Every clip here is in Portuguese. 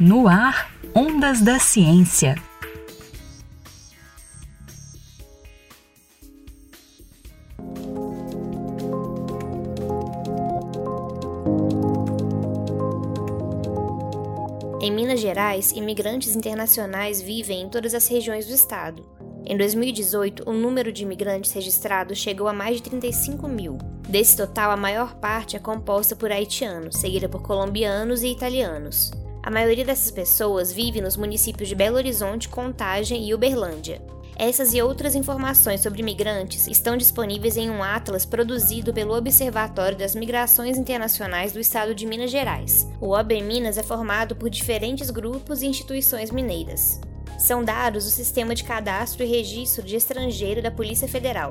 No ar, Ondas da Ciência. Em Minas Gerais, imigrantes internacionais vivem em todas as regiões do estado. Em 2018, o número de imigrantes registrados chegou a mais de 35 mil. Desse total, a maior parte é composta por haitianos, seguida por colombianos e italianos. A maioria dessas pessoas vive nos municípios de Belo Horizonte, Contagem e Uberlândia. Essas e outras informações sobre imigrantes estão disponíveis em um atlas produzido pelo Observatório das Migrações Internacionais do Estado de Minas Gerais. O OBMinas é formado por diferentes grupos e instituições mineiras. São dados do Sistema de Cadastro e Registro de Estrangeiro da Polícia Federal.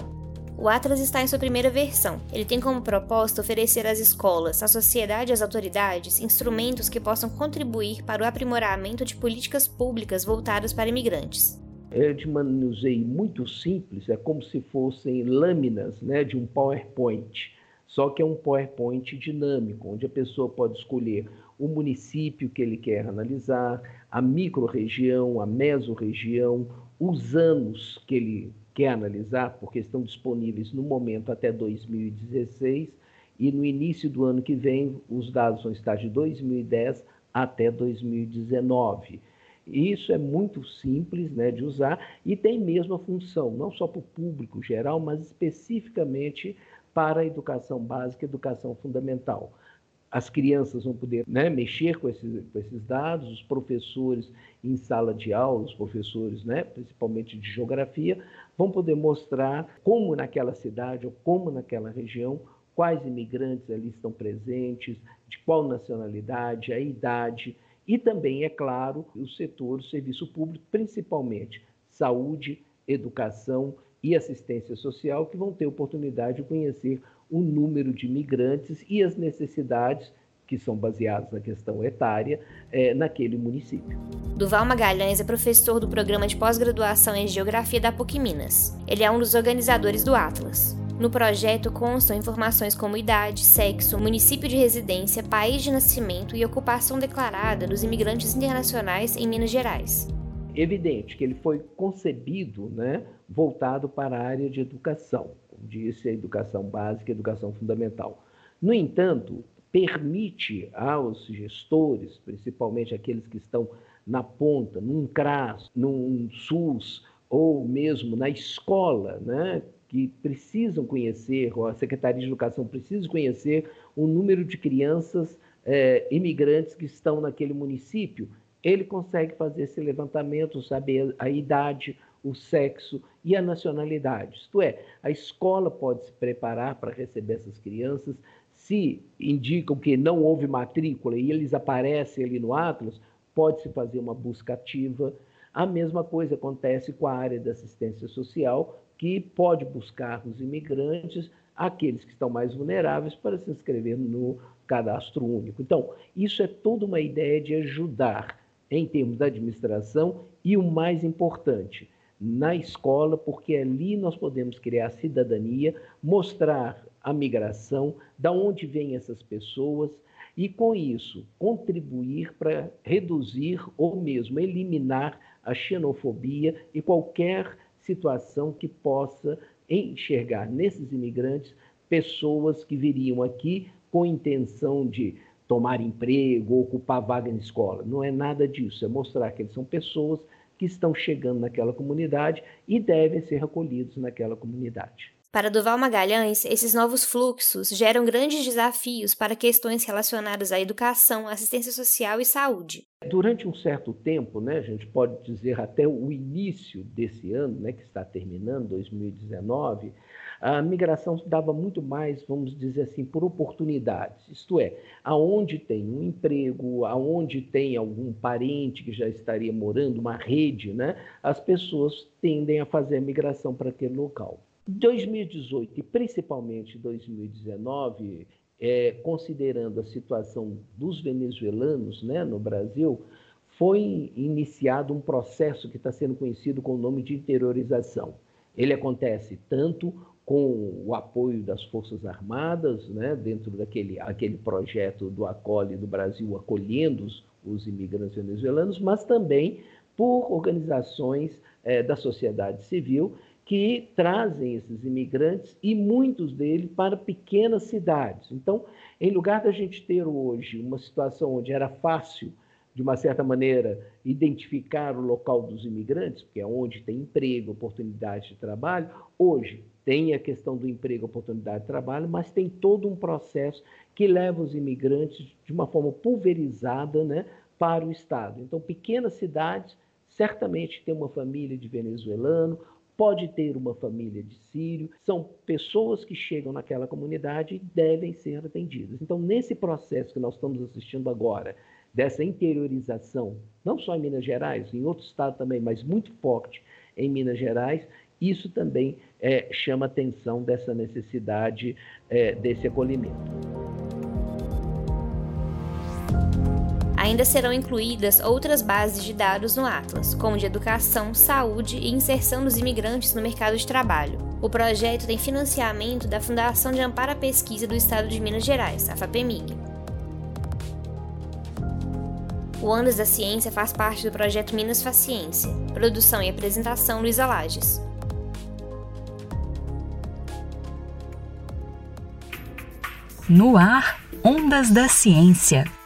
O atlas está em sua primeira versão. Ele tem como proposta oferecer às escolas, à sociedade e às autoridades instrumentos que possam contribuir para o aprimoramento de políticas públicas voltadas para imigrantes. É de manuseio muito simples, é como se fossem lâminas, né, de um PowerPoint, só que é um PowerPoint dinâmico, onde a pessoa pode escolher o município que ele quer analisar, a microrregião, a mesorregião, os anos que ele quer analisar, porque estão disponíveis no momento até 2016, e no início do ano que vem os dados vão estar de 2010 até 2019. Isso é muito simples, né, de usar e tem mesmo a função, não só para o público geral, mas especificamente para a educação básica e educação fundamental. As crianças vão poder, né, mexer com esses dados, os professores em sala de aula, os professores, né, principalmente de geografia, vão poder mostrar como naquela cidade ou como naquela região, quais imigrantes ali estão presentes, de qual nacionalidade, a idade. E também, é claro, o setor, o serviço público, principalmente saúde, educação e assistência social, que vão ter oportunidade de conhecer o número de migrantes e as necessidades, que são baseadas na questão etária, naquele município. Duval Magalhães é professor do Programa de Pós-Graduação em Geografia da PUC-Minas. Ele é um dos organizadores do Atlas. No projeto constam informações como idade, sexo, município de residência, país de nascimento e ocupação declarada dos imigrantes internacionais em Minas Gerais. Evidente que ele foi concebido, né, voltado para a área de educação, como disse, a educação básica e a educação fundamental. No entanto, permite aos gestores, principalmente aqueles que estão na ponta, num CRAS, num SUS ou mesmo na escola, né, que precisam conhecer, ou a Secretaria de Educação precisa conhecer o número de crianças imigrantes que estão naquele município. Ele consegue fazer esse levantamento, saber a idade, o sexo e a nacionalidade. Isto é, a escola pode se preparar para receber essas crianças. Se indicam que não houve matrícula e eles aparecem ali no Atlas, pode-se fazer uma busca ativa. A mesma coisa acontece com a área da assistência social, que pode buscar os imigrantes, aqueles que estão mais vulneráveis, para se inscrever no cadastro único. Então, isso é toda uma ideia de ajudar em termos da administração e, o mais importante, na escola, porque ali nós podemos criar cidadania, mostrar a migração, de onde vêm essas pessoas e, com isso, contribuir para reduzir ou mesmo eliminar a xenofobia e qualquer situação que possa enxergar nesses imigrantes pessoas que viriam aqui com intenção de tomar emprego, ocupar vaga na escola. Não é nada disso, é mostrar que eles são pessoas que estão chegando naquela comunidade e devem ser acolhidos naquela comunidade. Para Duval Magalhães, esses novos fluxos geram grandes desafios para questões relacionadas à educação, assistência social e saúde. Durante um certo tempo, né, a gente pode dizer até o início desse ano, né, que está terminando, 2019, a migração dava muito mais, vamos dizer assim, por oportunidades. Isto é, aonde tem um emprego, aonde tem algum parente que já estaria morando, uma rede, né, as pessoas tendem a fazer a migração para aquele local. 2018 e principalmente 2019, considerando a situação dos venezuelanos, né, no Brasil, foi iniciado um processo que está sendo conhecido com o nome de interiorização. Ele acontece tanto com o apoio das Forças Armadas, né, dentro daquele projeto do Acolhe do Brasil, acolhendo os os imigrantes venezuelanos, mas também por organizações da sociedade civil que trazem esses imigrantes e muitos deles para pequenas cidades. Então, em lugar da gente ter hoje uma situação onde era fácil, de uma certa maneira, identificar o local dos imigrantes, porque é onde tem emprego, oportunidade de trabalho, hoje tem a questão do emprego, oportunidade de trabalho, mas tem todo um processo que leva os imigrantes de uma forma pulverizada, né, para o Estado. Então, pequenas cidades, certamente tem uma família de venezuelano, pode ter uma família de sírio, são pessoas que chegam naquela comunidade e devem ser atendidas. Então, nesse processo que nós estamos assistindo agora, dessa interiorização, não só em Minas Gerais, em outro estado também, mas muito forte em Minas Gerais, isso também chama atenção dessa necessidade desse acolhimento. Ainda serão incluídas outras bases de dados no Atlas, como de educação, saúde e inserção dos imigrantes no mercado de trabalho. O projeto tem financiamento da Fundação de Amparo à Pesquisa do Estado de Minas Gerais, a FAPEMIG. O Ondas da Ciência faz parte do projeto Minas Faz Ciência. Produção e apresentação, Luísa Lages. No ar, Ondas da Ciência.